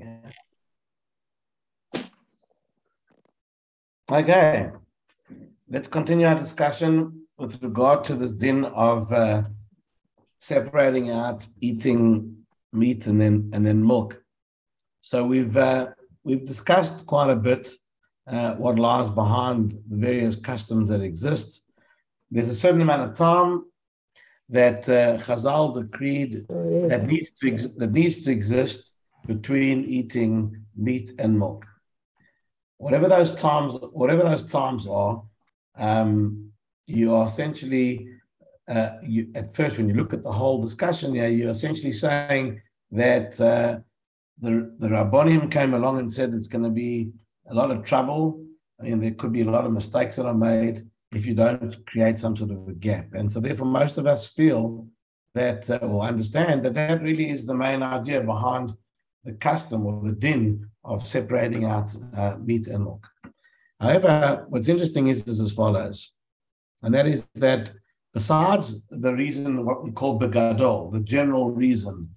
again. Okay, let's continue our discussion with regard to this din of separating out eating meat and then milk. So we've discussed quite a bit what lies behind the various customs that exist. There's a certain amount of time that Chazal decreed that needs to exist between eating meat and milk. Whatever those times are, you are essentially at first, when you look at the whole discussion here, you're essentially saying that the Rabbonim came along and said it's going to be a lot of trouble. I mean, there could be a lot of mistakes that are made if you don't create some sort of a gap. And so therefore, most of us feel that, or understand that really is the main idea behind the custom or the din of separating out meat and milk. However, what's interesting is as follows, and that is that besides the reason, what we call begadol, the general reason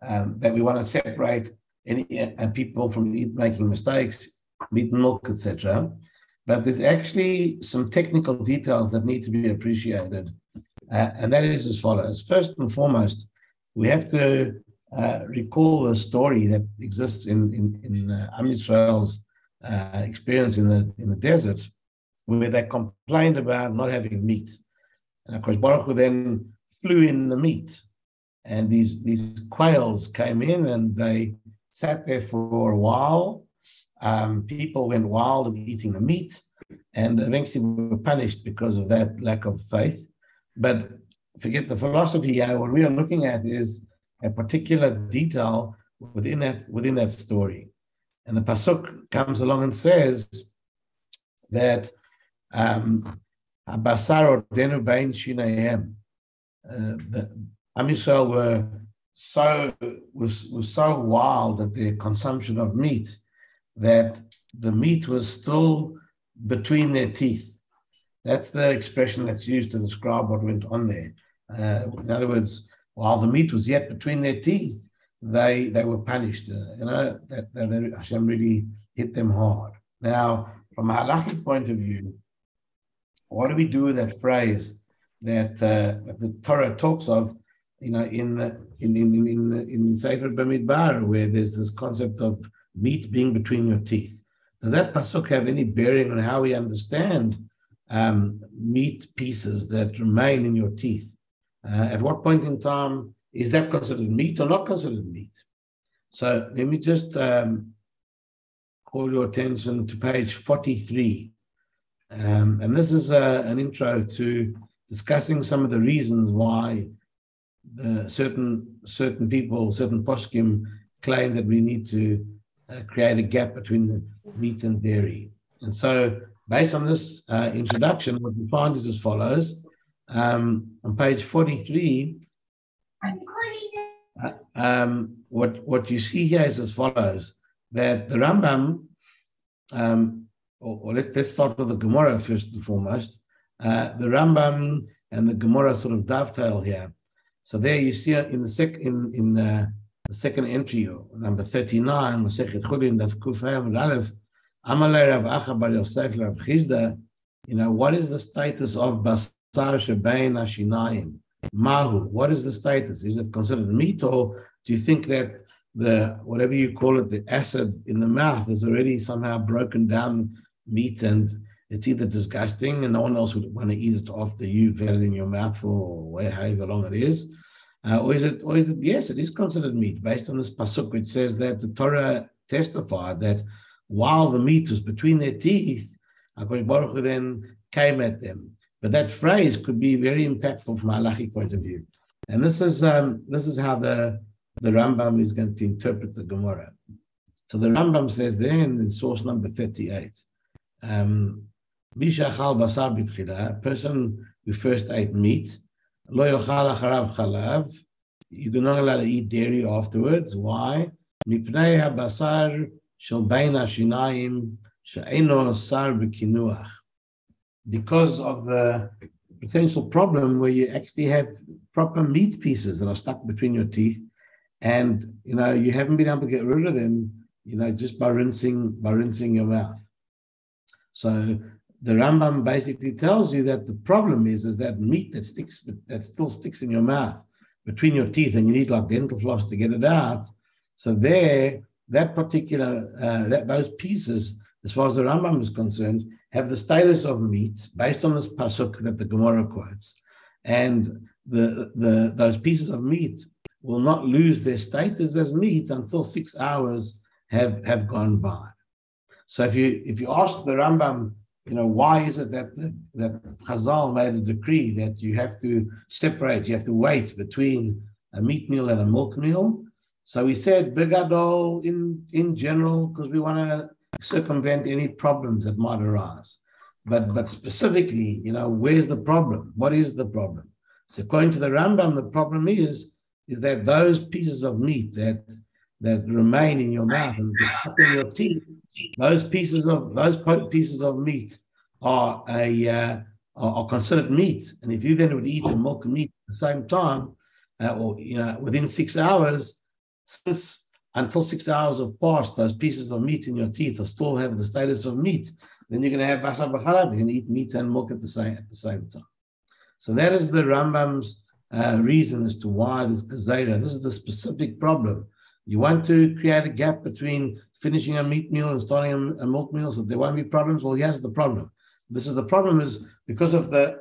that we want to separate any people from making mistakes, meat and milk, etc., but there's actually some technical details that need to be appreciated, and that is as follows. First and foremost, we have to recall a story that exists in Am Yisrael's experience in the desert, where they complained about not having meat. And HaKadosh Baruch Hu then flew in the meat, and these quails came in and they sat there for a while. People went wild of eating the meat, and eventually were punished because of that lack of faith. But forget the philosophy here. What we are looking at is a particular detail within that story, and the pasuk comes along and says that. Basar odenu bein shinayim. Am Yisrael was so wild at their consumption of meat that the meat was still between their teeth. That's the expression that's used to describe what went on there. In other words, while the meat was yet between their teeth, they were punished. That Hashem really hit them hard. Now, from a halachic point of view, what do we do with that phrase that the Torah talks of, in Sefer Bamidbar, where there's this concept of meat being between your teeth? Does that pasuk have any bearing on how we understand meat pieces that remain in your teeth? At what point in time is that considered meat or not considered meat? So let me just call your attention to page 43. And this is an intro to discussing some of the reasons why certain people, certain poskim, claim that we need to create a gap between meat and dairy. And so, based on this introduction, what we find is as follows. On page 43, what you see here is as follows, that the Rambam... let's start with the Gemara first and foremost. The Rambam and the Gemara sort of dovetail here. So there you see in the second entry, number 39, Masechet Chulin, Daf Kufayim and Aleph, Amalei Rav Acha Bar Yosef Rav Chizda. What is the status of basar shebein hashinayim? Mahu. What is the status? Is it considered meat, or do you think that the whatever you call it, the acid in the mouth is already somehow broken down meat, and it's either disgusting and no one else would want to eat it after you've had it in your mouth for however long it is, or is it? Yes, it is considered meat based on this pasuk, which says that the Torah testified that while the meat was between their teeth, HaKadosh Baruch Hu then came at them. But that phrase could be very impactful from a halachic point of view, and this is how the Rambam is going to interpret the Gemara. So the Rambam says then in source number 38. A person who first ate meat, you're not allowed to eat dairy afterwards. Why? Because of the potential problem where you actually have proper meat pieces that are stuck between your teeth, and you haven't been able to get rid of them you know, just by rinsing your mouth. So the Rambam basically tells you that the problem is that meat that still sticks in your mouth between your teeth, and you need like dental floss to get it out. So there, that particular those pieces, as far as the Rambam is concerned, have the status of meat based on this pasuk that the Gemara quotes, and those pieces of meat will not lose their status as meat until 6 hours have gone by. So if you ask the Rambam, you know, why is it that Chazal made a decree that you have to separate, you have to wait between a meat meal and a milk meal? So we said, Bigadol in general, because we want to circumvent any problems that might arise. But specifically, you know, where's the problem? What is the problem? So according to the Rambam, the problem is that those pieces of meat that remain in your mouth and stuck in your teeth, those pieces of meat are considered meat. And if you then would eat a milk and meat at the same time, or you know, within 6 hours, since until 6 hours have passed, those pieces of meat in your teeth are still have the status of meat. Then you're going to have basar b'cholav. You're going to eat meat and milk at the same time. So that is the Rambam's reason as to why this gezeira. This is the specific problem. You want to create a gap between finishing a meat meal and starting a milk meal, so there won't be problems. Well, here's the problem. This is the problem is because of the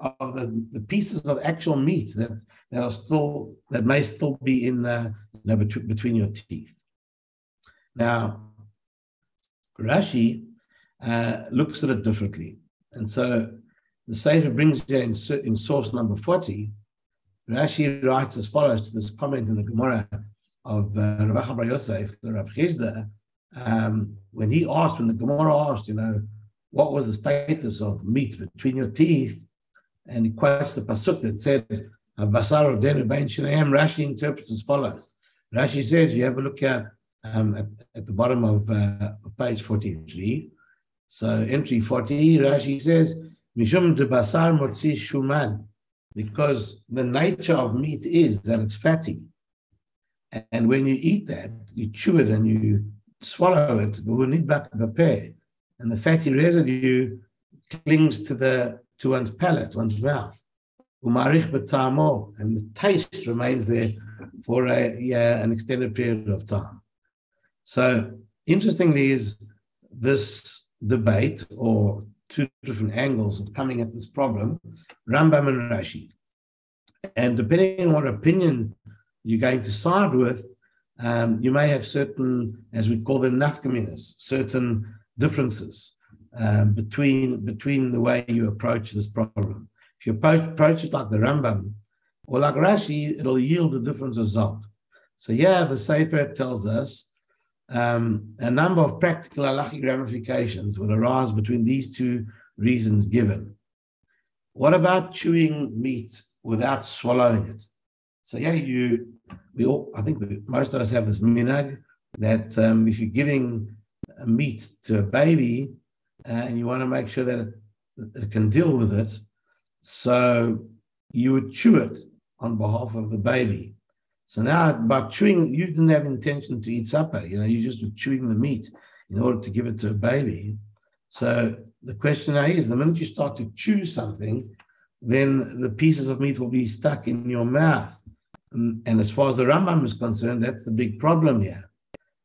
pieces of actual meat that may still be in between your teeth. Now, Rashi looks at it differently, and so the Sefer brings here in source number 40. Rashi writes as follows to this comment in the Gemara of Rav Chaim Bar Yosef, the Rav Chizda, when the Gemara asked, you know, what was the status of meat between your teeth? And he quotes the pasuk that said, "Basar odenu bein shneim." Rashi interprets as follows. Rashi says, you have a look at the bottom of page 43. So entry 40, Rashi says, "Mishum de basar motzi shuman," because the nature of meat is that it's fatty. And when you eat that, you chew it and you swallow it, and the fatty residue clings to one's palate, one's mouth. And the taste remains there for an extended period of time. So interestingly is this debate, or two different angles of coming at this problem, Rambam and Rashi. And depending on what opinion you're going to side with, you may have certain, as we call them, nafka minas, certain differences between the way you approach this problem. If you approach it like the Rambam or like Rashi, it'll yield a different result. So yeah, the Sefer tells us a number of practical halachic ramifications will arise between these two reasons given. What about chewing meat without swallowing it? So yeah, most of us have this minhag that if you're giving meat to a baby and you want to make sure that it can deal with it, so you would chew it on behalf of the baby. So now by chewing, you didn't have intention to eat supper, you know, you just were chewing the meat in order to give it to a baby. So the question now is, the minute you start to chew something, then the pieces of meat will be stuck in your mouth. And as far as the Rambam is concerned, that's the big problem here.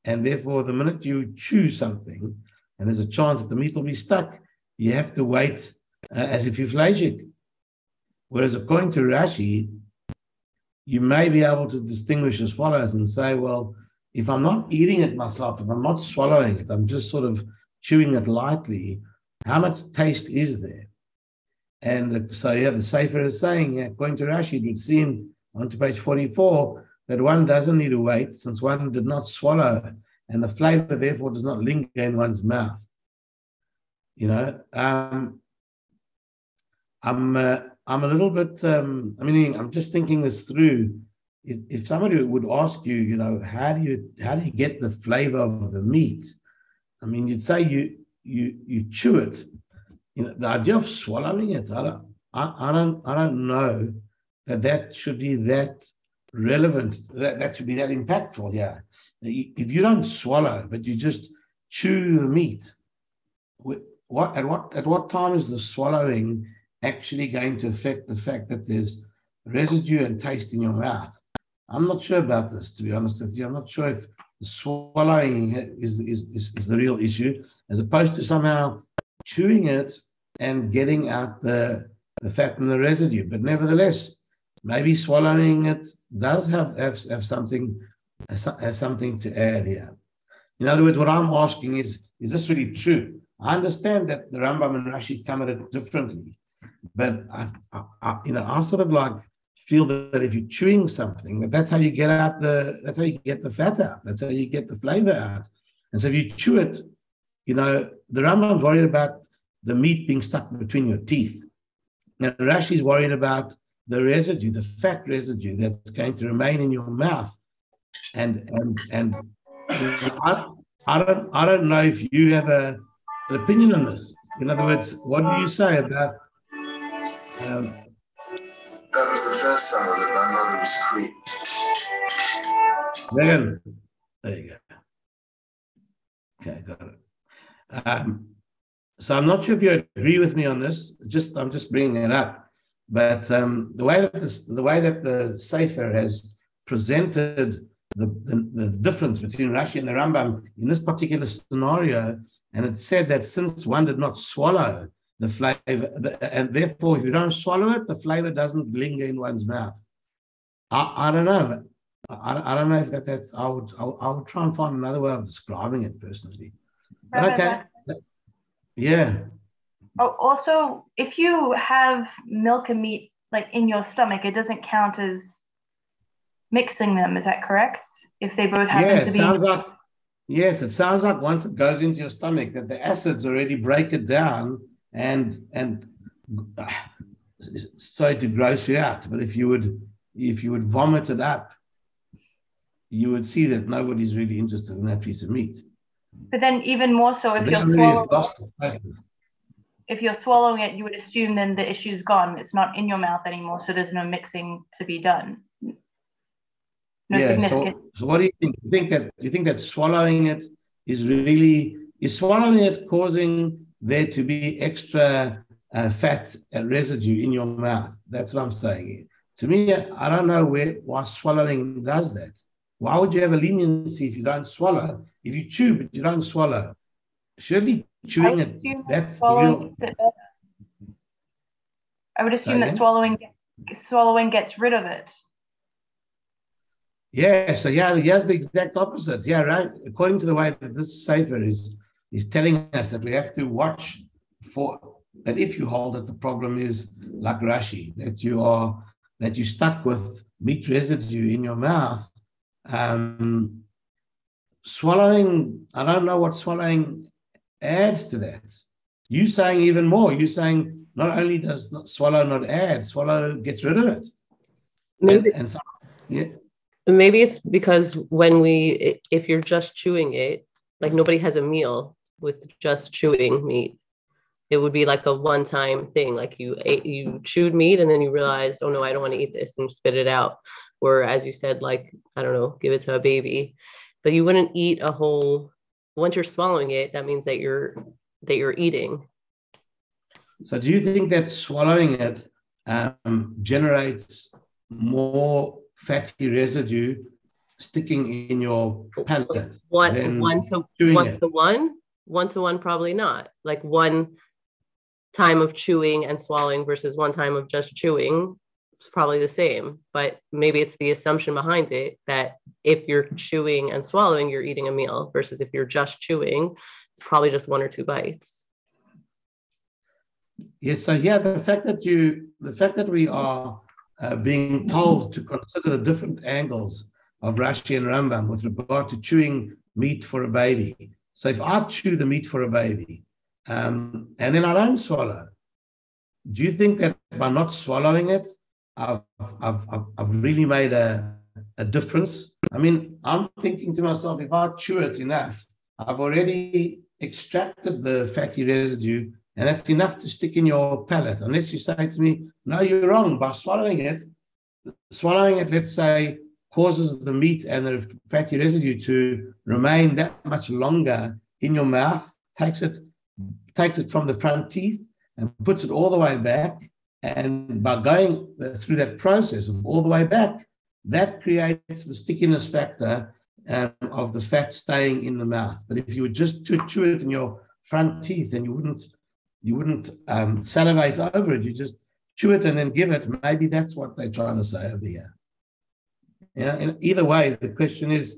And therefore, the minute you chew something, and there's a chance that the meat will be stuck, you have to wait as if you're fleishig. Whereas according to Rashi, you may be able to distinguish as follows and say, well, if I'm not eating it myself, if I'm not swallowing it, I'm just sort of chewing it lightly, how much taste is there? And so, yeah, the Sefer is saying, according to Rashi, it would seem onto page 44, that one doesn't need to wait since one did not swallow, and the flavor therefore does not linger in one's mouth. You know, I'm a little bit. I'm just thinking this through. If somebody would ask you, you know, how do you get the flavor of the meat? I mean, you'd say you chew it. You know, the idea of swallowing it, I don't know that should be that relevant, that should be that impactful, yeah. If you don't swallow, but you just chew the meat, at what time is the swallowing actually going to affect the fact that there's residue and taste in your mouth? I'm not sure about this, to be honest with you. I'm not sure if the swallowing is the real issue, as opposed to somehow chewing it and getting out the fat and the residue. But nevertheless, maybe swallowing it does have something, has something to add here. In other words, what I'm asking is this really true? I understand that the Rambam and Rashi come at it differently, but I sort of like feel that if you're chewing something, that's how you get out that's how you get the fat out, that's how you get the flavor out. And so if you chew it, the Rambam's worried about the meat being stuck between your teeth. Now Rashi's worried about the residue, the fat residue that's going to remain in your mouth. And I don't know if you have an opinion on this. In other words, what do you say about that was the first sound of it, but I know it was creep. Then, there you go. Okay, got it. So I'm not sure if you agree with me on this. I'm just bringing it up. But the way that the Sefer has presented the difference between Rashi and the Rambam in this particular scenario, and it said that since one did not swallow the flavor, and therefore if you don't swallow it, the flavor doesn't linger in one's mouth. I don't know. I don't know if that's. I would try and find another way of describing it personally. But okay. Yeah. Also, if you have milk and meat like in your stomach, it doesn't count as mixing them. Is that correct? If they both happen to be. Yes, it sounds like once it goes into your stomach, that the acids already break it down. And sorry to gross you out, but if you would vomit it up, you would see that nobody's really interested in that piece of meat. But then even more so, if you're swallowing it, you would assume then the issue's gone. It's not in your mouth anymore, so there's no mixing to be done. Significant. So what do you think? Do you think that swallowing it is swallowing it causing there to be extra fat and residue in your mouth? That's what I'm saying. To me, I don't know why swallowing does that. Why would you have a leniency if you don't swallow? If you chew, but you don't swallow. Surely chewing it, that's the real... I would assume that swallowing gets rid of it. Yeah, so here's the exact opposite. Yeah, right. According to the way that this Sefer is telling us that we have to watch for that. If you hold that the problem is like Rashi, that you're stuck with meat residue in your mouth, swallowing, I don't know what swallowing adds to that. You're saying even more. You're saying not only does not swallow not add, swallow gets rid of it. Maybe. And so, yeah. Maybe it's because if you're just chewing it, like nobody has a meal with just chewing meat. It would be like a one-time thing. Like you chewed meat and then you realized, oh no, I don't want to eat this, and spit it out. Or as you said, like, I don't know, give it to a baby, but you wouldn't eat a whole, once you're swallowing it, that means that you're eating. So do you think that swallowing it generates more fatty residue sticking in your palate? One to one, probably not. Like one time of chewing and swallowing versus one time of just chewing, it's probably the same. But maybe it's the assumption behind it that if you're chewing and swallowing, you're eating a meal, versus if you're just chewing, it's probably just one or two bites. Yes. So yeah, the fact that we are being told to consider the different angles of Rashi and Rambam with regard to chewing meat for a baby. So if I chew the meat for a baby and then I don't swallow, do you think that by not swallowing it, I've really made a difference? I mean, I'm thinking to myself, if I chew it enough, I've already extracted the fatty residue, and that's enough to stick in your palate. Unless you say to me, no, you're wrong, by swallowing it, swallowing it, let's say, causes the meat and the fatty residue to remain that much longer in your mouth, takes it from the front teeth and puts it all the way back. And by going through that process of all the way back, that creates the stickiness factor of the fat staying in the mouth. But if you were just to chew it in your front teeth, then you wouldn't salivate over it. You just chew it and then give it. Maybe that's what they're trying to say over here. Yeah. And either way, the question is,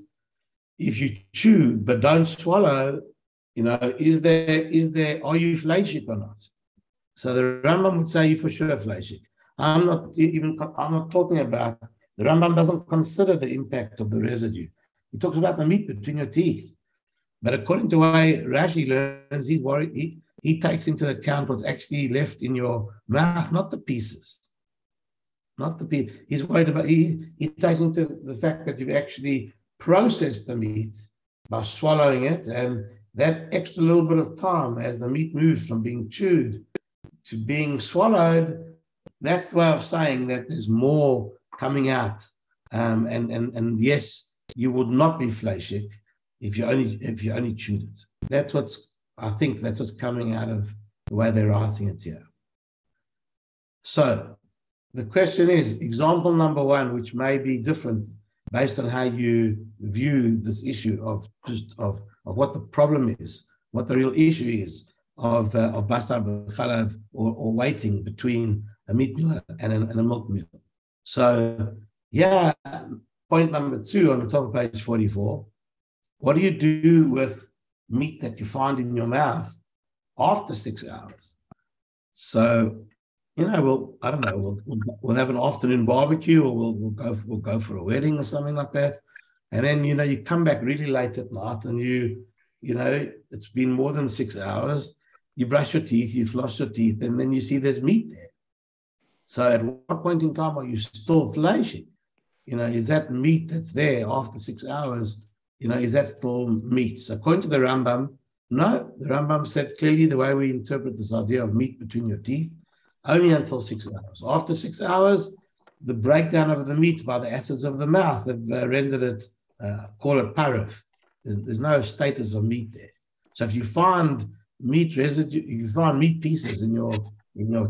if you chew but don't swallow, are you fleishig or not? So the Rambam would say you for sure fleishig. I'm not talking about, the Rambam doesn't consider the impact of the residue. He talks about the meat between your teeth. But according to the way Rashi learns, he's worried, he takes into account what's actually left in your mouth, not the pieces. Not the pieces. He's worried about, he takes into the fact that you've actually processed the meat by swallowing it, and that extra little bit of time as the meat moves from being chewed to being swallowed, that's the way of saying that there's more coming out. And yes, you would not be fleishig if you only chewed it. I think that's what's coming out of the way they're writing it here. So the question is, example number one, which may be different based on how you view this issue of what the problem is, what the real issue is of basar b'cholav or waiting between a meat meal and a milk meal. So yeah, point number two on the top of page 44, what do you do with meat that you find in your mouth after 6 hours? So, we'll have an afternoon barbecue, or we'll go for a wedding or something like that. And then, you come back really late at night and you it's been more than 6 hours. You brush your teeth, you floss your teeth, and then you see there's meat there. So at what point in time are you still fleishig? Is that meat that's there after 6 hours, is that still meat? So according to the Rambam, no. The Rambam said clearly the way we interpret this idea of meat between your teeth, only until 6 hours. After 6 hours, the breakdown of the meat by the acids of the mouth have rendered it, call it pareve. There's no status of meat there. So if you find meat residue, if you find meat pieces in your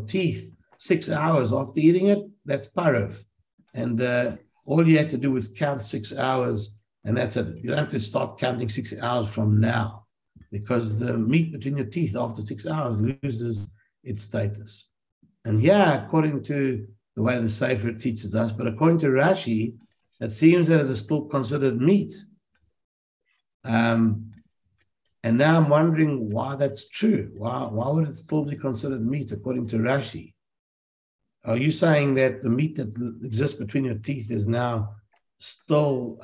teeth 6 hours after eating it, that's pareve. And all you had to do was count 6 hours, and that's it. You don't have to start counting 6 hours from now, because the meat between your teeth after 6 hours loses its status. And yeah, according to the way the Sefer teaches us, but according to Rashi, it seems that it is still considered meat. And now I'm wondering why that's true. Why would it still be considered meat according to Rashi? Are you saying that the meat that exists between your teeth is now still?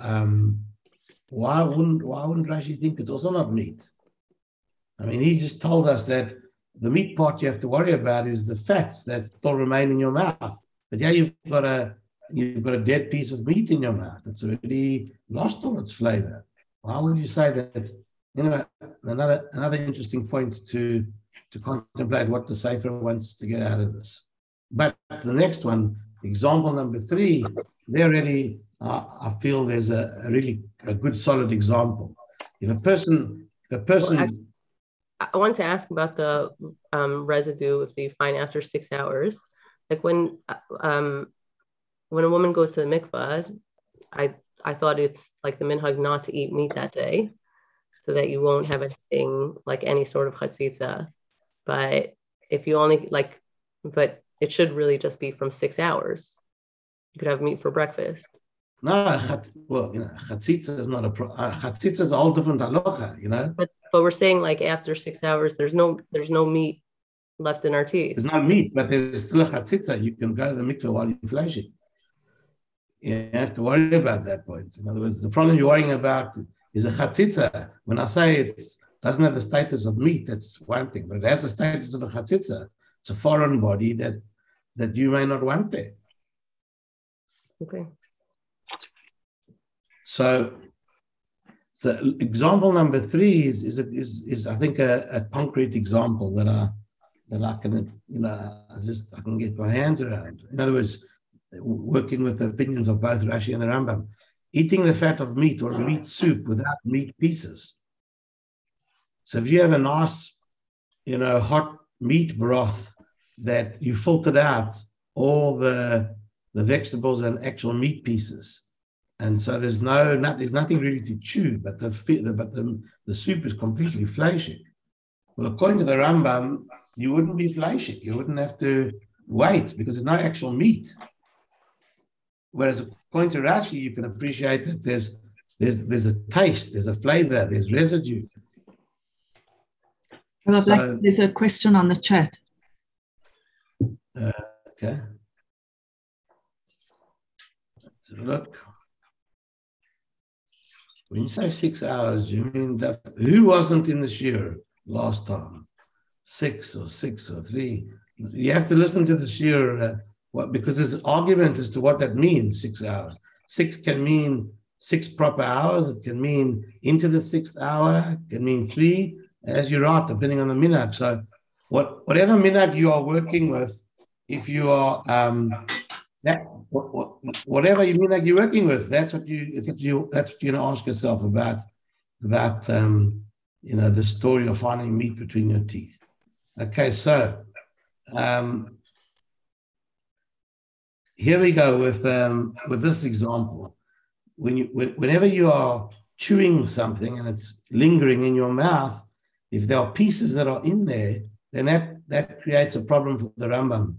Why wouldn't Rashi think it's also not meat? I mean, he just told us that the meat part you have to worry about is the fats that still remain in your mouth. But yeah, you've got a dead piece of meat in your mouth. It's already lost all its flavor. Why would you say that? Another interesting point to contemplate what the Sefer wants to get out of this. But the next one, example number three, there really, I feel there's a really good solid example. If a person. Well, I want to ask about the residue if you find after 6 hours, like when a woman goes to the mikvah, I thought it's like the minhag not to eat meat that day, so that you won't have anything like any sort of chatzitza. But if you only but it should really just be from 6 hours. You could have meat for breakfast. No, chatzitza is not a chatzitza is a whole different halacha, But we're saying after 6 hours, there's no meat left in our teeth. There's no meat, but there's still a chatzitza. You can go to the mikveh while you're fleishig. You have to worry about that point. In other words, the problem you're worrying about is a chatzitza. When I say it doesn't have the status of meat, that's one thing, but it has the status of a chatzitza. It's a foreign body that you may not want there. Okay. So example number three is I think a concrete example that I can I can get my hands around. In other words, working with the opinions of both Rashi and the Rambam, eating the fat of meat or meat soup without meat pieces. So if you have a nice, hot meat broth that you filtered out all the vegetables and actual meat pieces, and so there's there's nothing really to chew, but the soup is completely fleishig. Well, according to the Rambam, you wouldn't be fleishig. You wouldn't have to wait because there's no actual meat. Whereas according to Rashi, you can appreciate that there's a taste, there's a flavor, there's residue. Well, so, there's a question on the chat. Okay. Let's have a look. When you say 6 hours, you mean that who wasn't in the shiur last time? 6 or 3? You have to listen to the shiur because there's arguments as to what that means, 6 hours. 6 can mean 6 proper hours. It can mean into the 6th hour. It can mean 3, as you write, depending on the minhag. So whatever minhag you are working with, if you are whatever you mean, like you're working with, that's what you're going to ask yourself about the story of finding meat between your teeth. Okay, so here we go with this example. Whenever you are chewing something and it's lingering in your mouth, if there are pieces that are in there, then that creates a problem for the Rambam.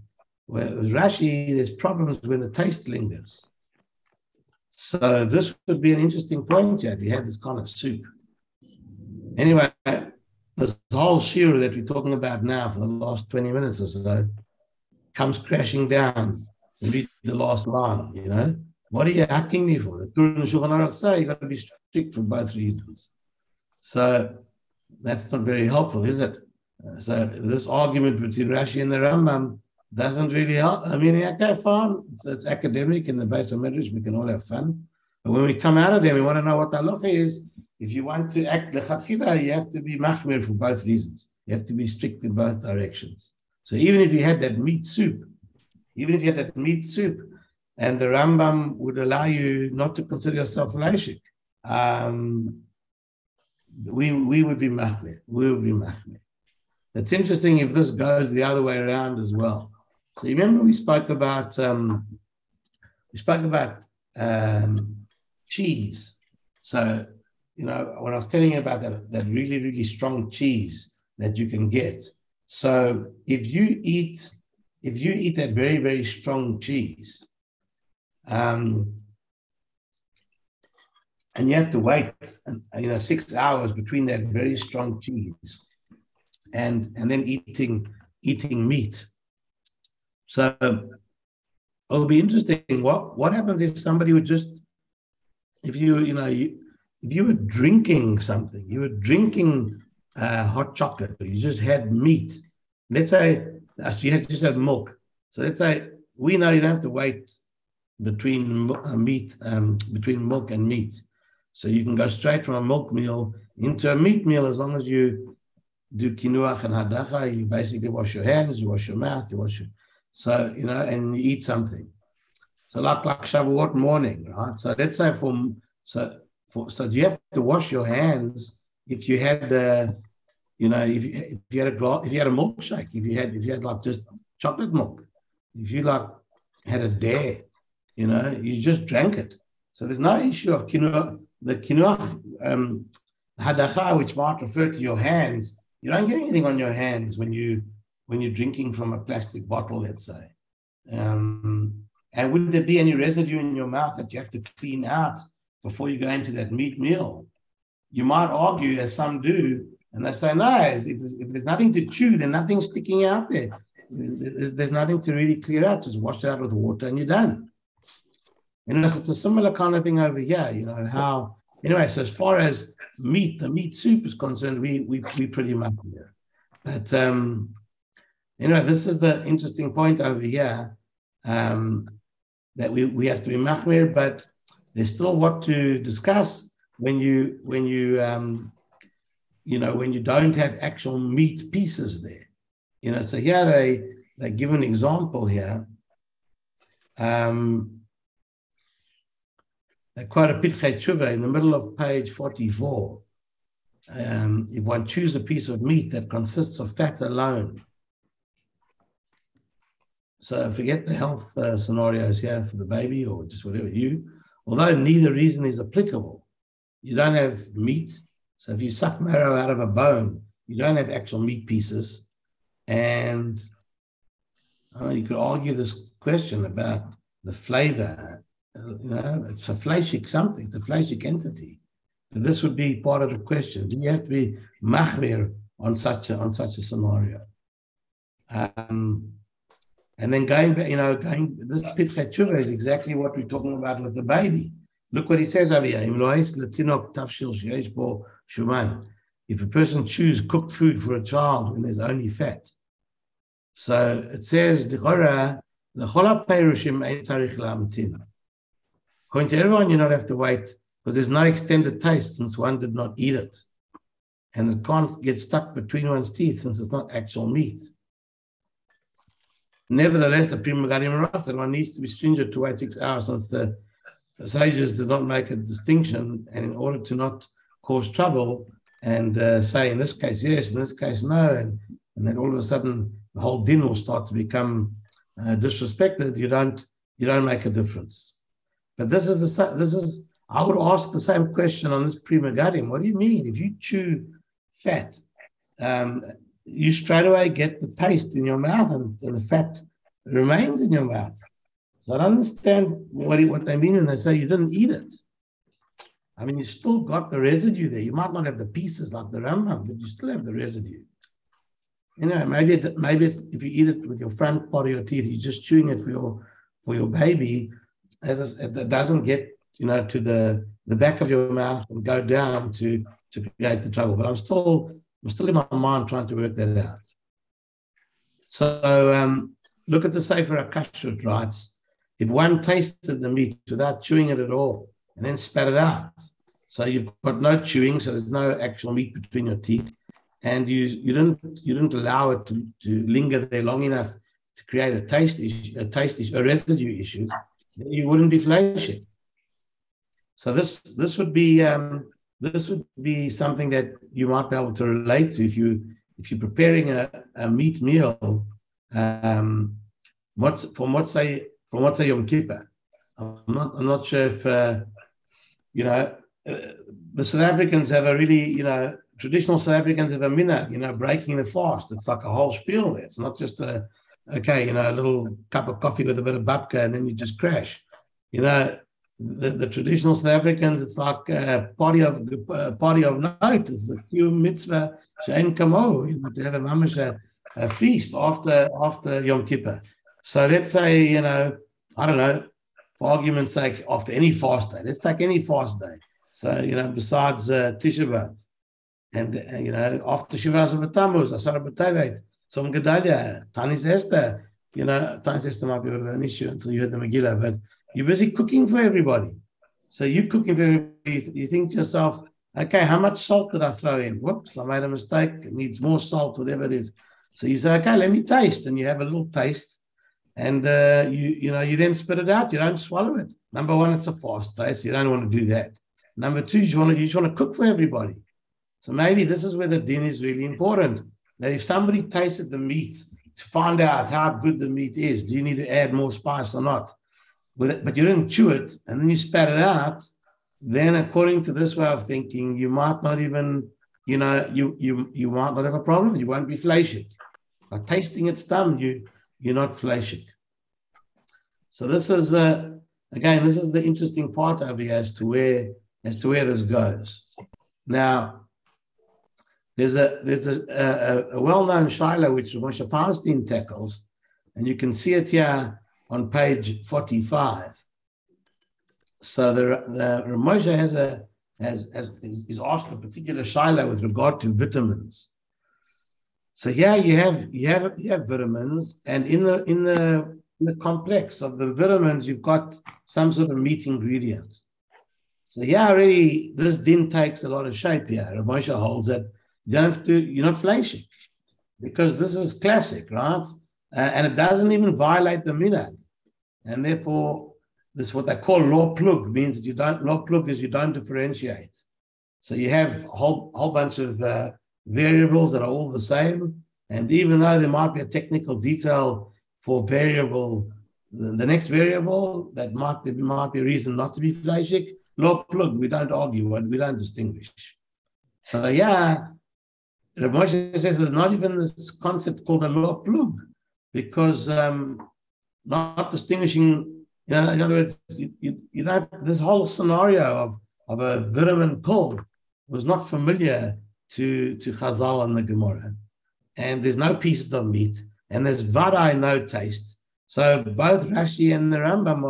Where with Rashi, there's problems when the taste lingers. So this would be an interesting point here if you had this kind of soup. Anyway, this whole shiur that we're talking about now for the last 20 minutes or so comes crashing down. Read the last line, What are you hacking me for? The Torah and Shulchan Aruch say you've got to be strict for both reasons. So that's not very helpful, is it? So this argument between Rashi and the Rambam doesn't really help. I mean, okay, fine. It's academic in the base of midrash. We can all have fun. But when we come out of there, we want to know what halacha is. If you want to act lechatchila, you have to be machmir for both reasons. You have to be strict in both directions. So even if you had that meat soup, and the Rambam would allow you not to consider yourself fleishig, we would be machmir. It's interesting if this goes the other way around as well. So you remember we spoke about cheese. So, when I was telling you about that really, really strong cheese that you can get. So if you eat that very, very strong cheese, and you have to wait, 6 hours between that very strong cheese and then eating meat. So it'll be interesting. What happens if somebody would just, if you were drinking something, you were drinking hot chocolate, or you just had meat. Let's say you just had milk. So let's say we know you don't have to wait between milk and meat. So you can go straight from a milk meal into a meat meal as long as you do kinuach and hadachah. You basically wash your hands, you wash your mouth, and you eat something. So like Shavuot morning, right? So let's say do you have to wash your hands if you had if you had a milkshake, if you had like just chocolate milk, if you like had a dare, you just drank it. So there's no issue of kinuach, the kinuach hadachah, which might refer to your hands. You don't get anything on your hands when you're drinking from a plastic bottle, let's say. And would there be any residue in your mouth that you have to clean out before you go into that meat meal? You might argue, as some do, and they say, no, if there's nothing to chew, then nothing's sticking out there. There's nothing to really clear out. Just wash it out with water and you're done. So it's a similar kind of thing over here, so as far as meat, the meat soup is concerned, we pretty much here. But this is the interesting point over here, that we have to be machmir, but there's still what to discuss when you don't have actual meat pieces there. So here they give an example here I quote a Pitchei Tshuva in the middle of page 44. If one chooses a piece of meat that consists of fat alone, so forget the health scenarios here for the baby or just whatever you, although neither reason is applicable. You don't have meat. So if you suck marrow out of a bone, you don't have actual meat pieces. And you could argue this question about the flavor. It's a fleishig something. It's a fleishig entity. But this would be part of the question. Do you have to be machmir on such a scenario? And then going back, this Pitchei Tshuva is exactly what we're talking about with the baby. Look what he says over here. If a person chews cooked food for a child when there's only fat. So it says, according to everyone, you don't have to wait because there's no extended taste since one did not eat it. And it can't get stuck between one's teeth since it's not actual meat. Nevertheless, the Primogarim writes that one needs to be stringent to wait 6 hours since the sages did not make a distinction, and in order to not cause trouble and say in this case yes, in this case no, and then all of a sudden the whole din will start to become disrespected. You don't make a difference. But this is I would ask the same question on this Prima Gadim. What do you mean if you chew fat? You straight away get the taste in your mouth and the fat remains in your mouth. So I don't understand what they mean when they say you didn't eat it. I mean, you still got the residue there. You might not have the pieces like the Rambam, but you still have the residue. Anyway, maybe if you eat it with your front part of your teeth, you're just chewing it for your baby, as it doesn't get to the back of your mouth and go down to create the trouble. But I'm still in my mind trying to work that out. So look at the Sefer Akashut writes, if one tasted the meat without chewing it at all and then spat it out, so you've got no chewing, so there's no actual meat between your teeth, and you didn't allow it to linger there long enough to create a residue issue, then you wouldn't be fleishig. So this would be. This would be something that you might be able to relate to if you're preparing a meat meal from Yom Kippur. I'm not sure if the South Africans have a really traditional South Africans have a minhag, breaking the fast. It's like a whole spiel there. It's not just a little cup of coffee with a bit of babka and then you just crash. The traditional South Africans, it's like a party of night. It's a few mitzvah she'en kamohu, to have a mamash a feast after Yom Kippur. So let's say I don't know, for argument's sake, after any fast day. Let's take any fast day. So besides Tisha B'av, and after Shivas of Tammuz, Asar B'Tevet, Tzom Gedalia, Tanis Esther. Tanis Esther might be a bit of an issue until you heard the Megillah, but. You're busy cooking for everybody. So you're cooking for everybody. You think to yourself, okay, how much salt did I throw in? Whoops, I made a mistake. It needs more salt, whatever it is. So you say, okay, let me taste. And you have a little taste. And you then spit it out. You don't swallow it. Number one, it's a fast day, so you don't want to do that. Number two, you just want to cook for everybody. So maybe this is where the din is really important. That if somebody tasted the meat, to find out how good the meat is, do you need to add more spice or not? But you didn't chew it, and then you spat it out, then according to this way of thinking, you might not even, you might not have a problem. You won't be fleishig. By tasting its tum, you're not fleishig. So this is, this is the interesting part over here as to where this goes. Now, there's a well-known shaila which Moshe Feinstein tackles, and you can see it here, on page 45, so the Rav Moshe is asked a particular shaila with regard to vitamins. So here you have vitamins, and in the complex of the vitamins you've got some sort of meat ingredient. So yeah, already this din takes a lot of shape here. Rav Moshe holds that you're not fleishig because this is classic, right? And it doesn't even violate the minhag. And therefore, this is what they call law plug, means that you don't, law plug is you don't differentiate. So you have a whole bunch of variables that are all the same. And even though there might be a technical detail for variable, the next variable, that might be a reason not to be fleishig. Law plug, we don't argue, we don't distinguish. So yeah, Rav Moshe says there's not even this concept called a law plug, because not distinguishing, you know, in other words, you know, this whole scenario of a vitamin pill was not familiar to Chazal and the Gemara. And there's no pieces of meat, and there's vadai, no taste. So both Rashi and the Rambam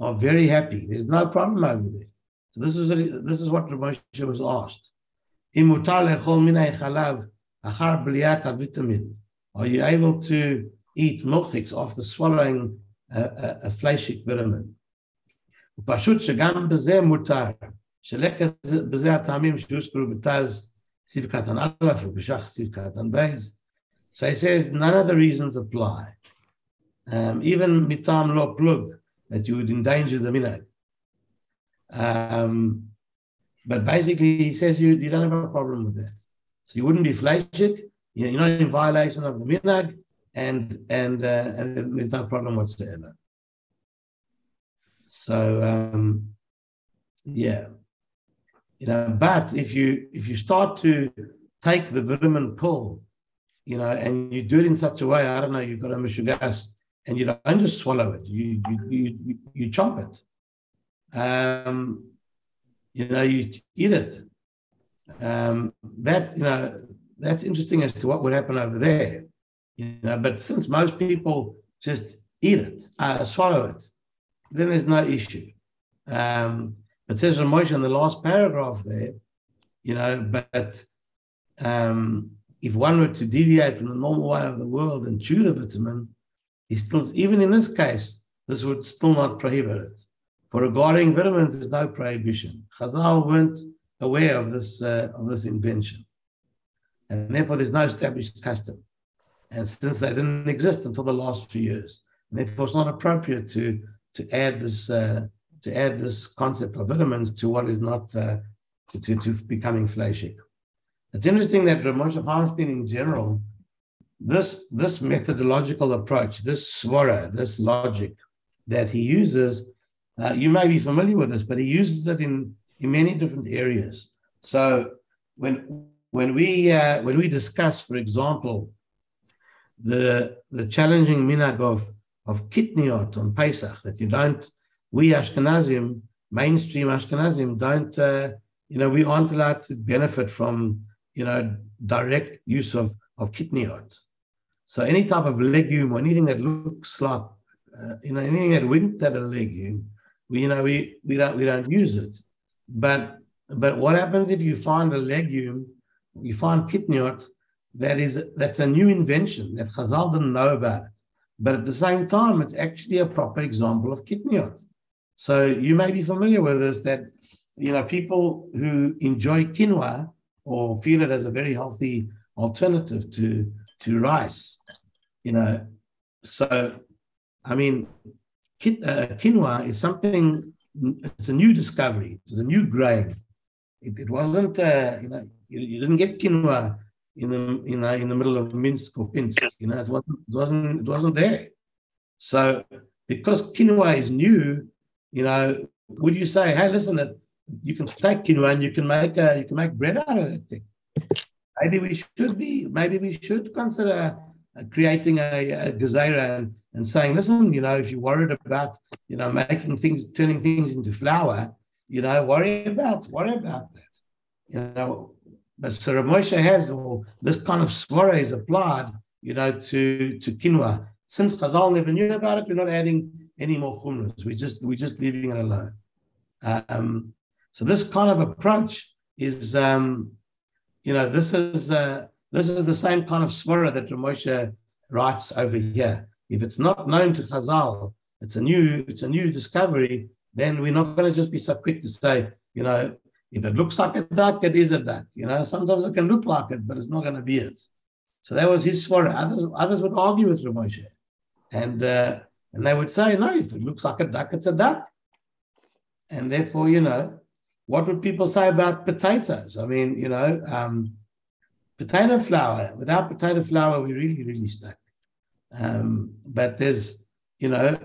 are very happy. There's no problem over there. So this is what Rav Moshe was asked. Are you able to eat milchiks after swallowing a fleishig vitamin? So he says none of the reasons apply. Even mitam lo plug, that you would endanger the minhag. But basically he says you don't have a problem with that. So you wouldn't be fleishig, you're not in violation of the minhag, and there's no problem whatsoever. So yeah. You know, but if you start to take the vitamin pill, you know, and you do it in such a way, I don't know, you've got a mishugas, and you don't just swallow it, you chomp it. You know, you eat it. That, you know, that's interesting as to what would happen over there. You know, but since most people just eat it, swallow it, then there's no issue. It says Rav Moshe in the last paragraph there, you know, but if one were to deviate from the normal way of the world and chew the vitamin, he still, even in this case, this would still not prohibit it. For regarding vitamins, there's no prohibition. Chazal weren't aware of this invention, and therefore there's no established custom. And since they didn't exist until the last few years, and therefore it's not appropriate to add this. To add this concept of vitamins to what is not to becoming fleishig. It's interesting that Rav Moshe Feinstein, in general, this methodological approach, this svara, this logic that he uses, you may be familiar with this, but he uses it in many different areas. So when we discuss, for example, the challenging minhag of kitniot on Pesach, that you don't. We Ashkenazim, mainstream Ashkenazim, don't, you know, we aren't allowed to benefit from, you know, direct use of kitniot. So any type of legume or anything that looks like, you know, anything that winked at a legume, we don't use it. But what happens if you find a legume, you find kitniot, that's a new invention that Chazal didn't know about, but at the same time, it's actually a proper example of kitniot. So you may be familiar with this, that, you know, people who enjoy quinoa or feel it as a very healthy alternative to rice, you know. So, I mean, quinoa is something, it's a new discovery, it's a new grain. It wasn't, you know, you didn't get quinoa in the middle of Minsk or Pinsk, you know, it wasn't there. So because quinoa is new, you know, would you say, hey, listen, you can take quinoa and you can make bread out of that thing? Maybe we should consider creating a gezeira and saying, listen, you know, if you're worried about, you know, turning things into flour, you know, worry about that, you know. But so Rav Moshe has, or this kind of svara is applied, you know, to quinoa. Since Chazal never knew about it, we're not adding any more chumras. We're just leaving it alone. So this kind of approach is, you know, this is the same kind of svara that Rav Moshe writes over here. If it's not known to Chazal, it's a new discovery. Then we're not going to just be so quick to say, you know, if it looks like a duck, it is a duck. You know, sometimes it can look like it, but it's not going to be it. So that was his svara. Others would argue with Rav Moshe, and. And they would say, no, if it looks like a duck, it's a duck. And therefore, you know, what would people say about potatoes? I mean, you know, potato flour. Without potato flour, we're really, really stuck. But there's, you know,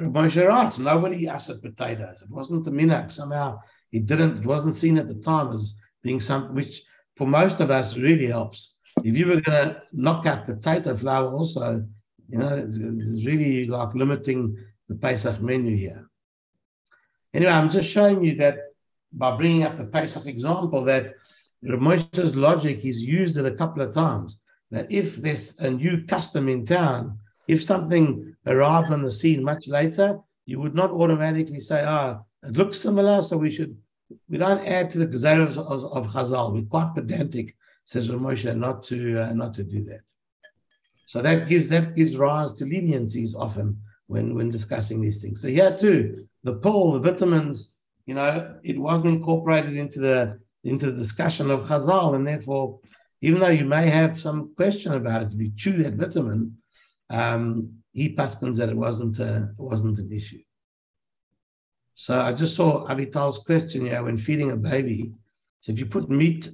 Moshe writes, nobody asked at potatoes. It wasn't the minhag. Somehow it wasn't seen at the time as being something which for most of us really helps. If you were going to knock out potato flour also, you know, it's really like limiting the Pesach menu here. Anyway, I'm just showing you that by bringing up the Pesach example that Rav Moshe's logic is used it a couple of times, that if there's a new custom in town, if something arrived on the scene much later, you would not automatically say, it looks similar, so we don't add to the gezeira of Chazal. We're quite pedantic, says Rav Moshe, not to do that. So that gives rise to leniencies often when discussing these things. So here too, the pill, the vitamins, you know, it wasn't incorporated into the discussion of Chazal, and therefore, even though you may have some question about it, if you chew that vitamin, he paskins that it wasn't an issue. So I just saw Avital's question here when feeding a baby. So if you put meat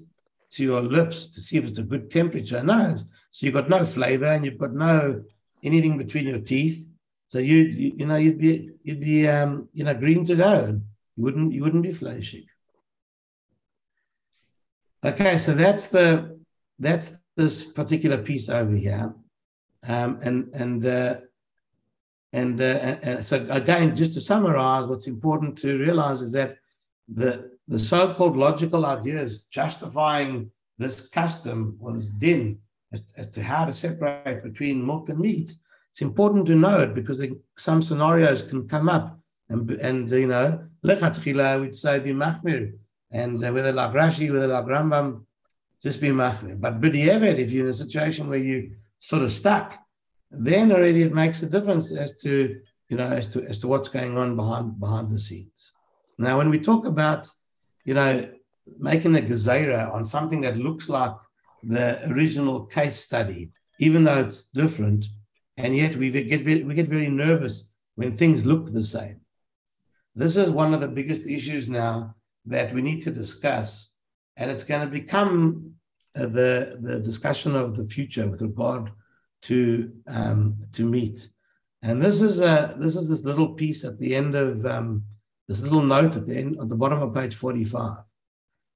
to your lips to see if it's a good temperature, no. So you've got no flavor and you've got no anything between your teeth. So you'd be green to go. You wouldn't be fleishig. Okay, so that's this particular piece over here, and so again, just to summarize, what's important to realize is that the so-called logical idea is justifying this custom or this din as to how to separate between milk and meat. It's important to know it because some scenarios can come up, and you know, lechatchila would say be machmir, and whether like Rashi, whether like Rambam, just be machmir. But b'diavad, if you're in a situation where you sort of stuck, then already it makes a difference as to what's going on behind the scenes. Now, when we talk about, you know, making a gezeira on something that looks like the original case study, even though it's different, and yet we get very nervous when things look the same. This is one of the biggest issues now that we need to discuss, and it's going to become the discussion of the future with regard to meat. And this is this little piece at the end of this little note at the bottom of page 45,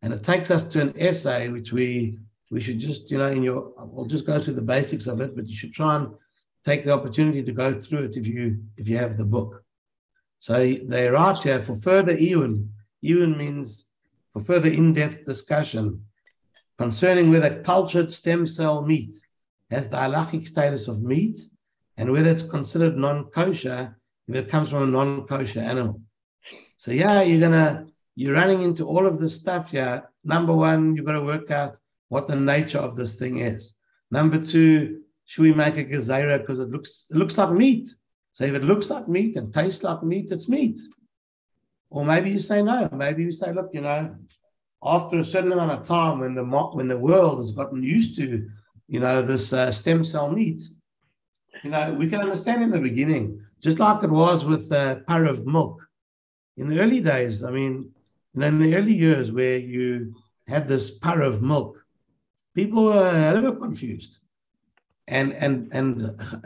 and it takes us to an essay which we should just, you know, we'll just go through the basics of it, but you should try and take the opportunity to go through it if you have the book. So they write here, for further iyun means for further in-depth discussion concerning whether cultured stem cell meat has the halachic status of meat and whether it's considered non-kosher if it comes from a non-kosher animal. So yeah, you're running into all of this stuff here. Number one, you've got to work out what the nature of this thing is. Number two, should we make a gezeira because it looks like meat? So if it looks like meat and tastes like meat, it's meat. Or maybe you say no. Maybe you say, look, you know, after a certain amount of time when the world has gotten used to, you know, this stem cell meat, you know, we can understand in the beginning, just like it was with pareve milk. In the early days, I mean, you know, in the early years where you had this pareve milk, people were a little confused. And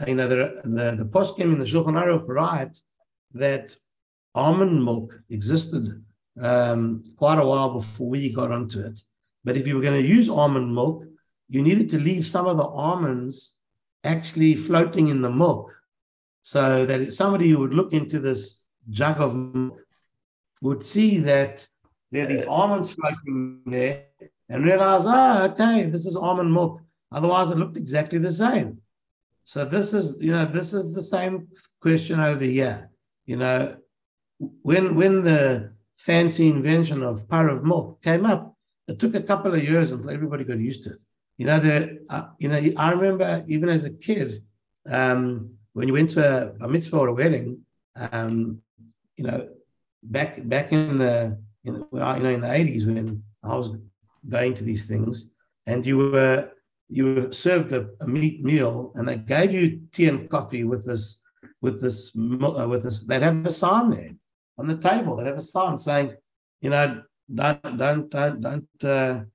you know, the poskim in the Shulchan Aruch write that almond milk existed quite a while before we got onto it. But if you were going to use almond milk, you needed to leave some of the almonds actually floating in the milk, so that somebody who would look into this jug of milk would see that there are these almonds floating there and realize, okay, this is almond milk. Otherwise, it looked exactly the same. So this is the same question over here. You know, when the fancy invention of pareve milk came up, it took a couple of years until everybody got used to it. You know, I remember even as a kid, when you went to a mitzvah or a wedding, you know, back in the 80s when I was going to these things, and you were served a meat meal, and they gave you tea and coffee with this with this that have a psalm there on the table. That have a psalm saying, you know, don't have a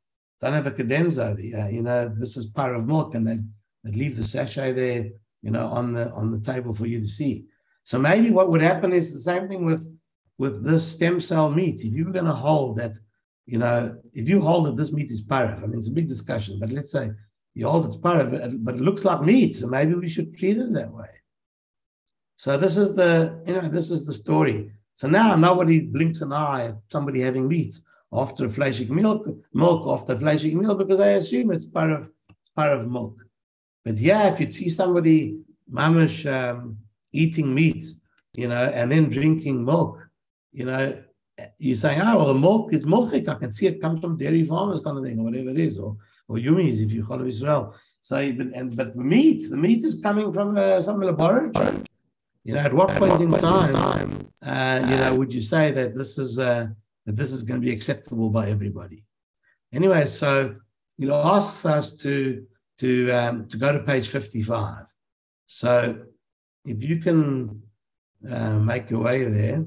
cadenza over here. You know, this is par of milk, and they'd leave the sachet there, you know, on the table for you to see. So maybe what would happen is the same thing with this stem cell meat. If you were going to hold that, you know, if you hold that this meat is pareve, I mean, it's a big discussion, but let's say you hold it's pareve, but it looks like meat, so maybe we should treat it that way. So this is the story. So now nobody blinks an eye at somebody having meat after a fleishig milk after fleishig meal, because I assume it's pareve milk. But yeah, if you see somebody mamish eating meat, you know, and then drinking milk, you know, you're saying, oh, well, the milk is milchik. I can see it comes from dairy farmers kind of thing, or whatever it is, or yumis if you follow Israel. So, but the meat is coming from some laboratory. You know, at what point in time, you know, would you say that this is going to be acceptable by everybody? Anyway, so you know, asks us to go to page 55. So if you can make your way there,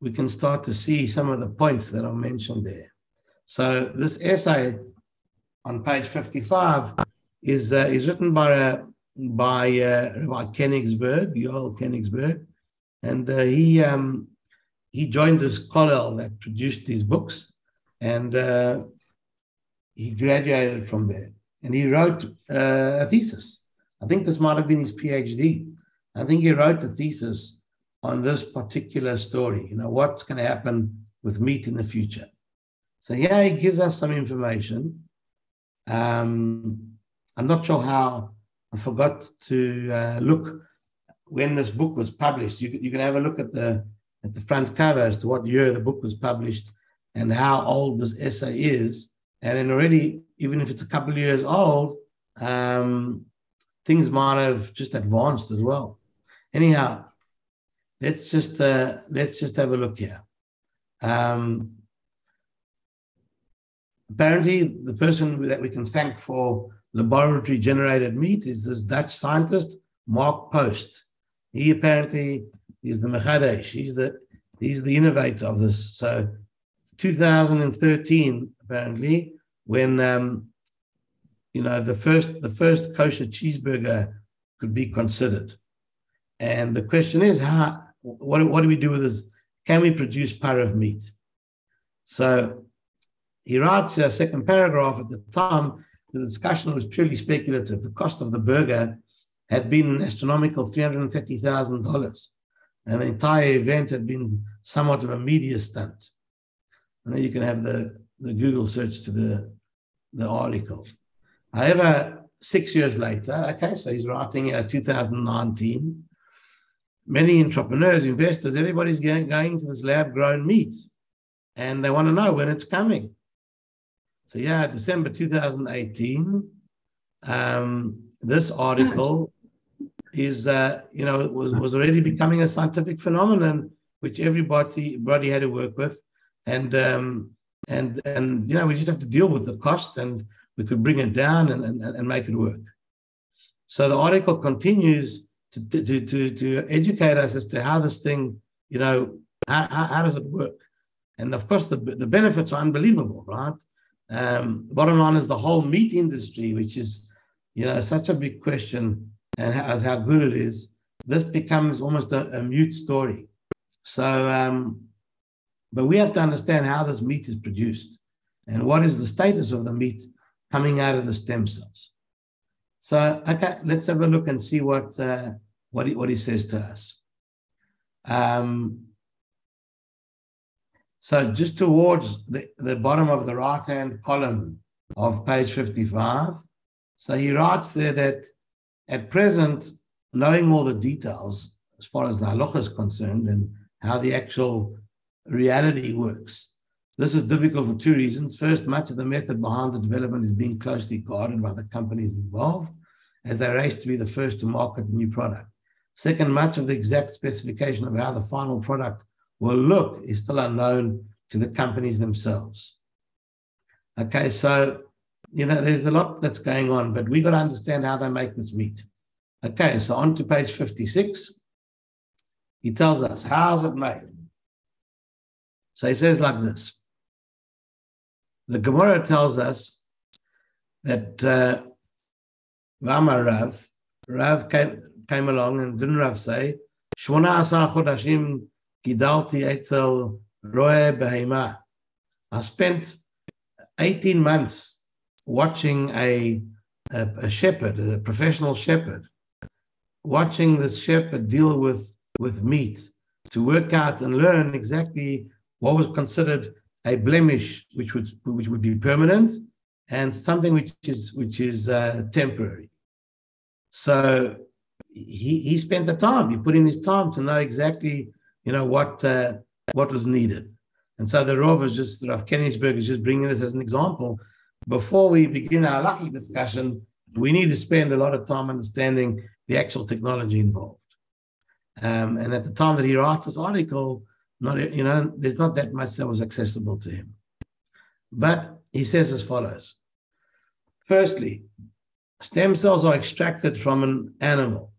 we can start to see some of the points that are mentioned there. So this essay on page 55 is written by Rabbi Kenigsberg, Joel Kenigsberg, and he joined this kollel that produced these books, and he graduated from there. And he wrote a thesis. I think this might have been his PhD. I think he wrote a thesis on this particular story. You know, what's going to happen with meat in the future. So yeah, he gives us some information. I'm not sure how. I forgot to look when this book was published. You can have a look at the front cover as to what year the book was published and how old this essay is. And then already, even if it's a couple of years old, things might have just advanced as well. Anyhow, let's just have a look here. Apparently, the person that we can thank for laboratory-generated meat is this Dutch scientist, Mark Post. He apparently is the mechadesh. He's the innovator of this. So it's 2013, apparently, when you know, the first kosher cheeseburger could be considered. And the question is, what do we do with this? Can we produce parev meat? So he writes a second paragraph. At the time, the discussion was purely speculative. The cost of the burger had been an astronomical $330,000. And the entire event had been somewhat of a media stunt. And then you can have the Google search to the article. However, 6 years later, okay, so he's writing 2019, many entrepreneurs, investors, everybody's going to this lab-grown meat, and they want to know when it's coming. So yeah, December 2018, this article is, you know, was already becoming a scientific phenomenon, which everybody had to work with, and you know, we just have to deal with the cost, and we could bring it down and make it work. So the article continues to educate us as to how this thing, you know, how does it work? And of course, the benefits are unbelievable, right? Bottom line is the whole meat industry, which is, you know, such a big question, and as how good it is, this becomes almost a mute story. So, but we have to understand how this meat is produced and what is the status of the meat coming out of the stem cells. So, okay, let's have a look and see what he says to us. So just towards the bottom of the right-hand column of page 55, so he writes there that at present, knowing all the details as far as the halacha is concerned and how the actual reality works, this is difficult for two reasons. First, much of the method behind the development is being closely guarded by the companies involved as they race to be the first to market the new product. Second, much of the exact specification of how the final product will look is still unknown to the companies themselves. Okay, so You know, there's a lot that's going on, but we got to understand how they make this meat. Okay, so on to page 56. He tells us, how's it made? So he says like this. The Gemara tells us that Vama Rav came along, and didn't Rav say, Shmona asar chodashim gidalti etzel roe behema. I spent 18 months watching a shepherd, a professional shepherd, watching this shepherd deal with meat, to work out and learn exactly what was considered a blemish, which would be permanent, and something which is temporary. So he spent the time. He put in his time to know exactly, you know, what was needed. And so the Rav Kenigsberg is just bringing this as an example. Before we begin our halachic discussion, we need to spend a lot of time understanding the actual technology involved. And at the time that he writes this article, there's not that much that was accessible to him. But he says as follows. Firstly, stem cells are extracted from an animal.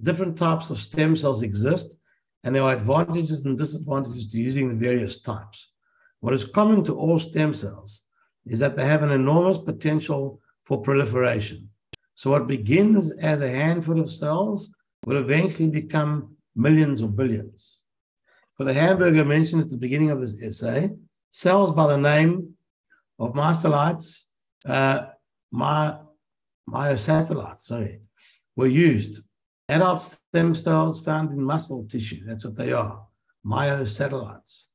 Different types of stem cells exist, and there are advantages and disadvantages to using the various types. What is common to all stem cells is that they have an enormous potential for proliferation. So what begins as a handful of cells will eventually become millions or billions. For the hamburger mentioned at the beginning of this essay, cells by the name of myosatellites were used. Adult stem cells found in muscle tissue, that's what they are, myosatellites.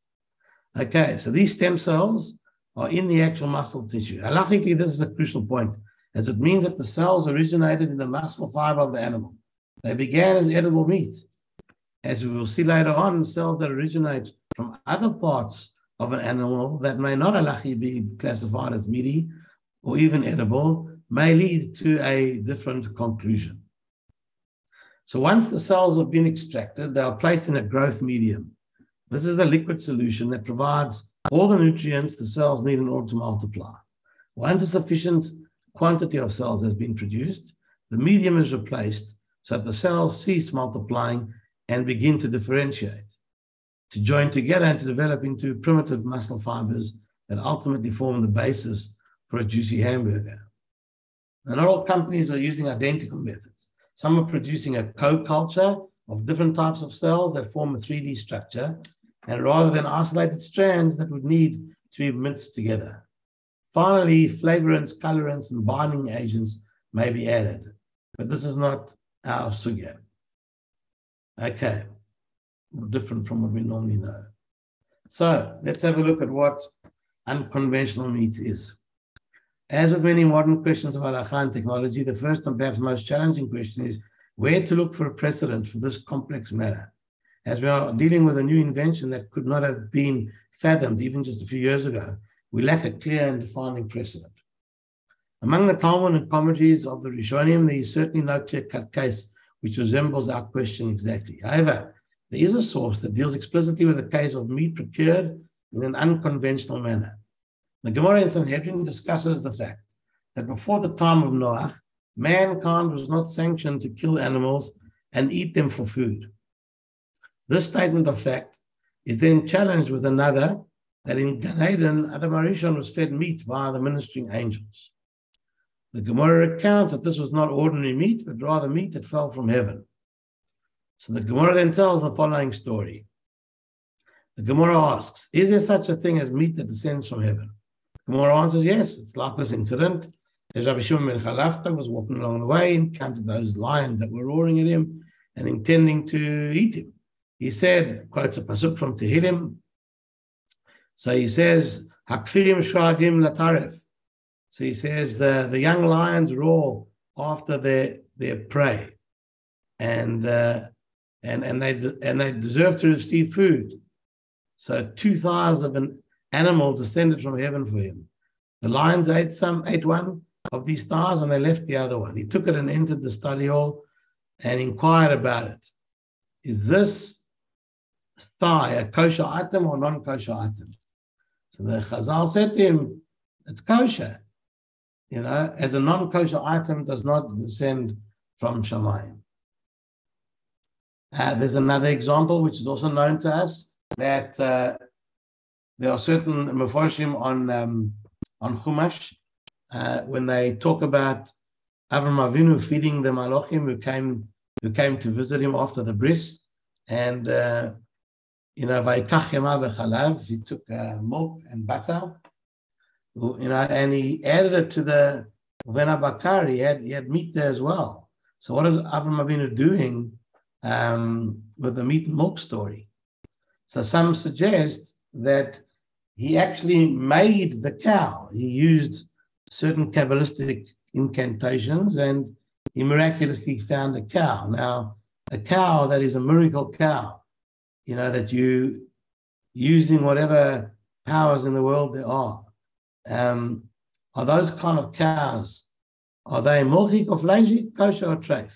Okay, so these stem cells are in the actual muscle tissue. Halachically, this is a crucial point, as it means that the cells originated in the muscle fiber of the animal. They began as edible meat. As we will see later on, cells that originate from other parts of an animal that may not halachi be classified as meaty or even edible may lead to a different conclusion. So once the cells have been extracted, they are placed in a growth medium. This is a liquid solution that provides all the nutrients the cells need in order to multiply. Once a sufficient quantity of cells has been produced, the medium is replaced so that the cells cease multiplying and begin to differentiate, to join together and to develop into primitive muscle fibers that ultimately form the basis for a juicy hamburger. And not all companies are using identical methods. Some are producing a co-culture of different types of cells that form a 3D structure, and rather than isolated strands that would need to be mixed together. Finally, flavorants, colorants, and binding agents may be added, but this is not our sugya. Okay, different from what we normally know. So let's have a look at what unconventional meat is. As with many modern questions of halakha and technology, the first and perhaps most challenging question is where to look for a precedent for this complex matter, as we are dealing with a new invention that could not have been fathomed even just a few years ago. We lack a clear and defining precedent. Among the Talmud and commentaries of the Rishonim, there is certainly no clear-cut case which resembles our question exactly. However, there is a source that deals explicitly with the case of meat procured in an unconventional manner. The Gemara in Sanhedrin discusses the fact that before the time of Noach, mankind was not sanctioned to kill animals and eat them for food. This statement of fact is then challenged with another, that in Gan Eden, Adam Arishon was fed meat by the ministering angels. The Gemara recounts that this was not ordinary meat, but rather meat that fell from heaven. So the Gemara then tells the following story. The Gemara asks, is there such a thing as meat that descends from heaven? The Gemara answers, yes, it's like this incident. As Rabbi Shimon ben Chalafta was walking along the way and counted those lions that were roaring at him and intending to eat him. He said, quotes a Pasuk from Tehillim. So he says, Hakfirim shradim lataref. So he says, the young lions roar after their prey, and they deserve to receive food. So 2 thighs of an animal descended from heaven for him. The lions ate one of these thighs, and they left the other one. He took it and entered the study hall and inquired about it. Is this thigh a kosher item or non-kosher item? So the Chazal said to him, it's kosher. you know, as a non-kosher item does not descend from Shamayim. There's another example which is also known to us, that there are certain meforshim on Chumash when they talk about Avram Avinu feeding the malachim who came to visit him after the bris, and you know, he took milk and butter, you know, and he added it to the venabakar. He had meat there as well. So what is Avram Avinu doing with the meat and milk story? So some suggest that he actually made the cow. He used certain Kabbalistic incantations and he miraculously found a cow. Now, a cow that is a miracle cow, you know, that you using whatever powers in the world there are those kind of cows, are they milchik or fleishig, kosher or treif?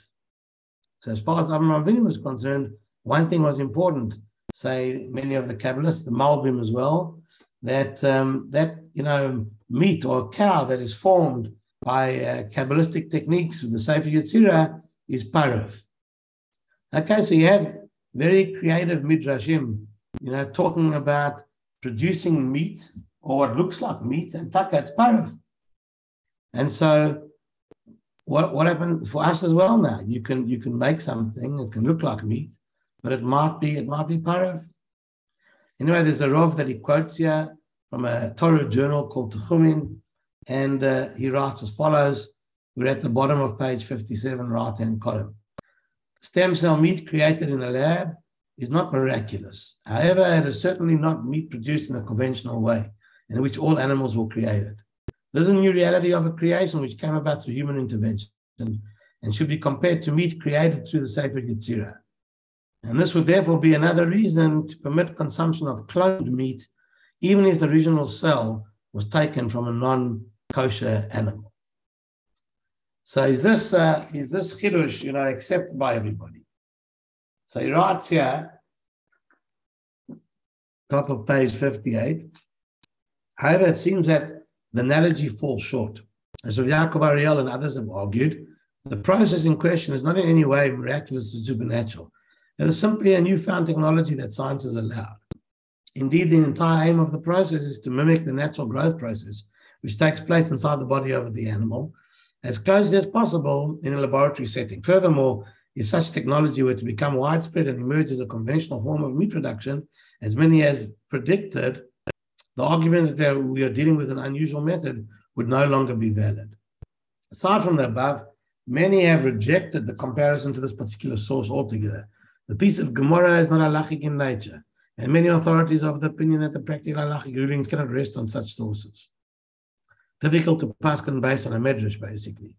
So as far as Avram Avinu was concerned, one thing was important, say many of the Kabbalists, the Malbim as well, that that, you know, meat or cow that is formed by Kabbalistic techniques with the Sefer Yetzirah is pareve. Okay, so you have very creative midrashim, you know, talking about producing meat or what looks like meat, and taka, it's pareve. And so what happened for us as well now? You can make something, it can look like meat, but it might be pareve. Anyway, there's a Rav that he quotes here from a Torah journal called Techumin, and he writes as follows. We're at the bottom of page 57, right-hand column. Stem cell meat created in a lab is not miraculous. However, it is certainly not meat produced in a conventional way, in which all animals were created. There's a new reality of a creation which came about through human intervention and should be compared to meat created through the Sefer Yetzirah. And this would therefore be another reason to permit consumption of cloned meat, even if the original cell was taken from a non-kosher animal. So is this chidush, you know, accepted by everybody? So he writes here, top of page 58. However, it seems that the analogy falls short. As Rav Yaakov Ariel and others have argued, the process in question is not in any way miraculous or supernatural. It is simply a newfound technology that science has allowed. Indeed, the entire aim of the process is to mimic the natural growth process, which takes place inside the body of the animal, as closely as possible in a laboratory setting. Furthermore, if such technology were to become widespread and emerge as a conventional form of meat production, as many have predicted, the argument that we are dealing with an unusual method would no longer be valid. Aside from the above, many have rejected the comparison to this particular source altogether. The piece of Gemara is not halachic in nature, and many authorities are of the opinion that the practical halachic rulings cannot rest on such sources. Difficult to paskin based on a medrash, basically.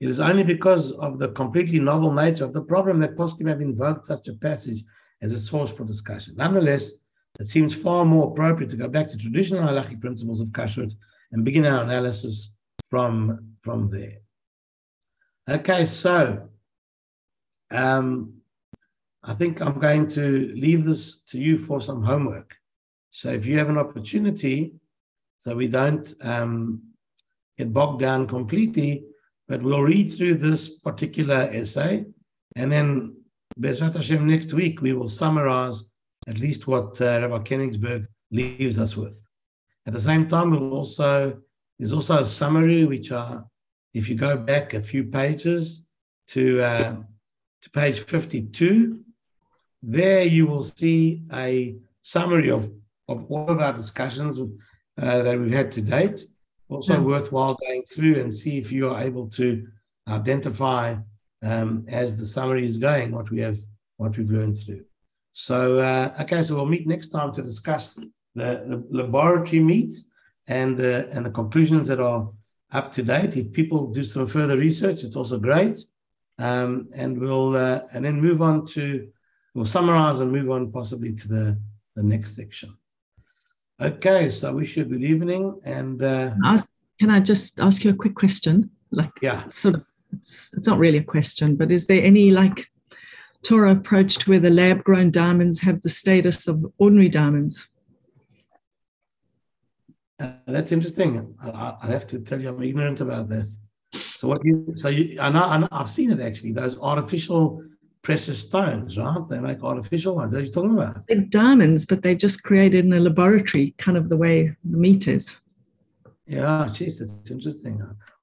It is only because of the completely novel nature of the problem that poskim have invoked such a passage as a source for discussion. Nonetheless, it seems far more appropriate to go back to traditional halachic principles of kashrut and begin our analysis from there. Okay, so I think I'm going to leave this to you for some homework. So if you have an opportunity, so we don't get bogged down completely, but we'll read through this particular essay, and then Bezrat Hashem next week we will summarize at least what Rabbi Kenigsberg leaves us with. At the same time, there's also a summary, which are, if you go back a few pages to page 52, there you will see a summary of all of our discussions that we've had to date. Also worthwhile going through and see if you are able to identify as the summary is going what we've learned through. So, okay, so we'll meet next time to discuss the laboratory meat and the conclusions that are up to date. If people do some further research, it's also great. And we'll and then move on to, we'll summarize and move on possibly to the next section. Okay, so we should, good evening, and can I just ask you a quick question? Like, yeah, sort of, it's not really a question, but is there any like Torah approach to whether lab-grown diamonds have the status of ordinary diamonds? That's interesting. I'd have to tell you, I'm ignorant about that. So what? I've seen it actually. Those artificial precious stones, right? They make artificial ones. What are you talking about? They're diamonds, but they just created in a laboratory, kind of the way the meat is. Yeah, geez, it's interesting.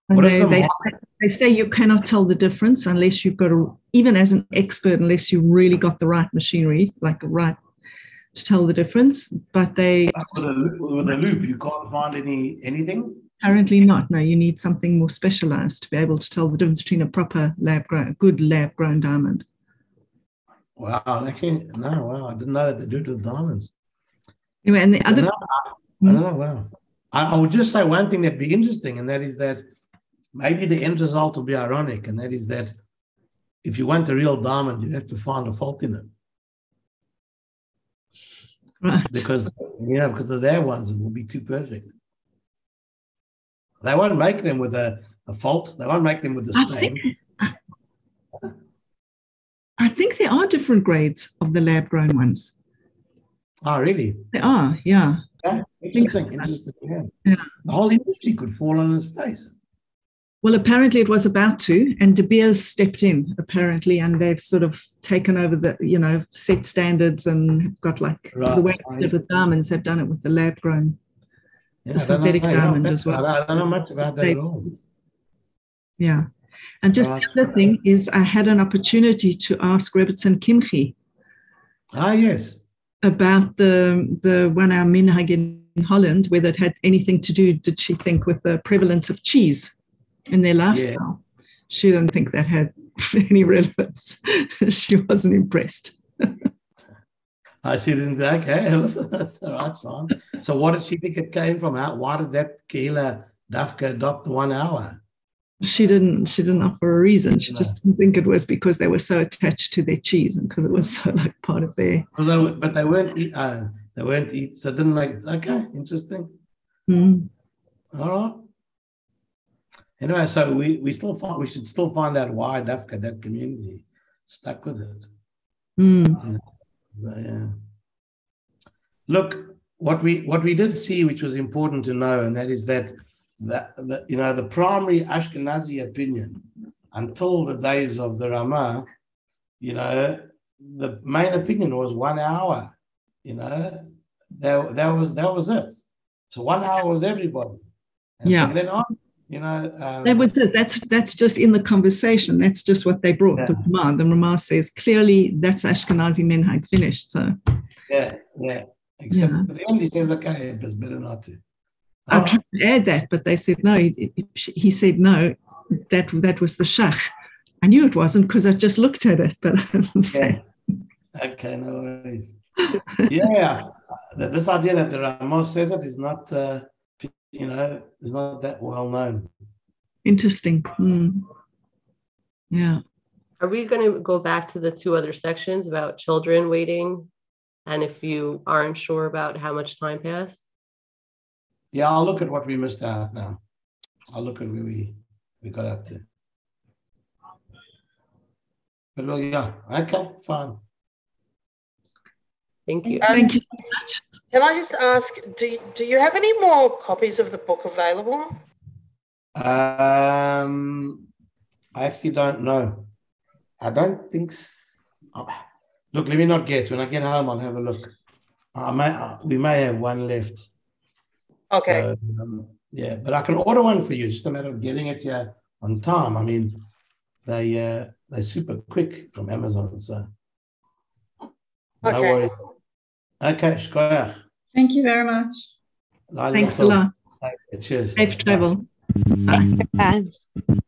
They say you cannot tell the difference unless you've got even as an expert, unless you really got the right machinery, like right to tell the difference. But they with a loop, you can't find anything. Apparently not. No, you need something more specialized to be able to tell the difference between a proper lab grown diamond. Wow, actually, no, wow, I didn't know that they do it with diamonds. Anyway, and the other, wow. I would just say one thing that'd be interesting, and that is that maybe the end result will be ironic, and that is that if you want a real diamond, you have to find a fault in it. Right. Because the rare ones will be too perfect. They won't make them with a fault. They won't make them with a stain. I think there are different grades of the lab-grown ones. Oh, really? They are, yeah. Interesting. Yeah. The whole industry could fall on its face. Well, apparently it was about to, and De Beers stepped in, apparently, and they've sort of taken over the, set standards and got the way they did with diamonds, they've done it with the lab-grown. Yeah, the synthetic diamond as well. I don't know much about that at all. Yeah. And just the other thing is I had an opportunity to ask Rebbetzin Kimchi. Ah, yes. About the 1 hour minhag in Holland, whether it had anything to do, did she think, with the prevalence of cheese in their lifestyle? Yeah. She didn't think that had any relevance. She wasn't impressed. She didn't. Okay, listen, that's all right, fine. So, what did she think it came from? Why did that Keila Dafka adopt the 1 hour? She didn't offer a reason. She just didn't think it was because they were so attached to their cheese and because it was so part of their. But they weren't. They weren't eat. So, didn't like it. Okay, interesting. Mm. All right. Anyway, so we should still find out why Dafka, that community, stuck with it. Mm. Yeah. But, yeah. Look, what we did see, which was important to know, and that is that the primary Ashkenazi opinion until the days of the Rama, the main opinion was 1 hour. That was it. So 1 hour was everybody. And from then on, that was it. That's just in the conversation. That's just what they brought. Yeah. The Rama says clearly that's Ashkenazi minhag finished. So yeah. Except at the end he says, okay, it was better not to. I tried to add that, but they said no. He said no. That was the shach. I knew it wasn't because I just looked at it. But okay, no worries. Yeah, this idea that the Rama says it is not. It's not that well known. Interesting. Mm. Yeah. Are we going to go back to the two other sections about children waiting and if you aren't sure about how much time passed? Yeah, I'll look at what we missed out now. I'll look at where we got up to. But well, yeah, okay, fine. Thank you. Thank you so much. Can I just ask, do you have any more copies of the book available? I actually don't know. I don't think so. Look, let me not guess. When I get home, I'll have a look. We may have one left. Okay. So, but I can order one for you. It's just a matter of getting it here on time. I mean, they're super quick from Amazon, so no worries. Okay, shkoyach. Thank you very much. Thanks a lot. Cheers. Safe travel. Bye. Bye.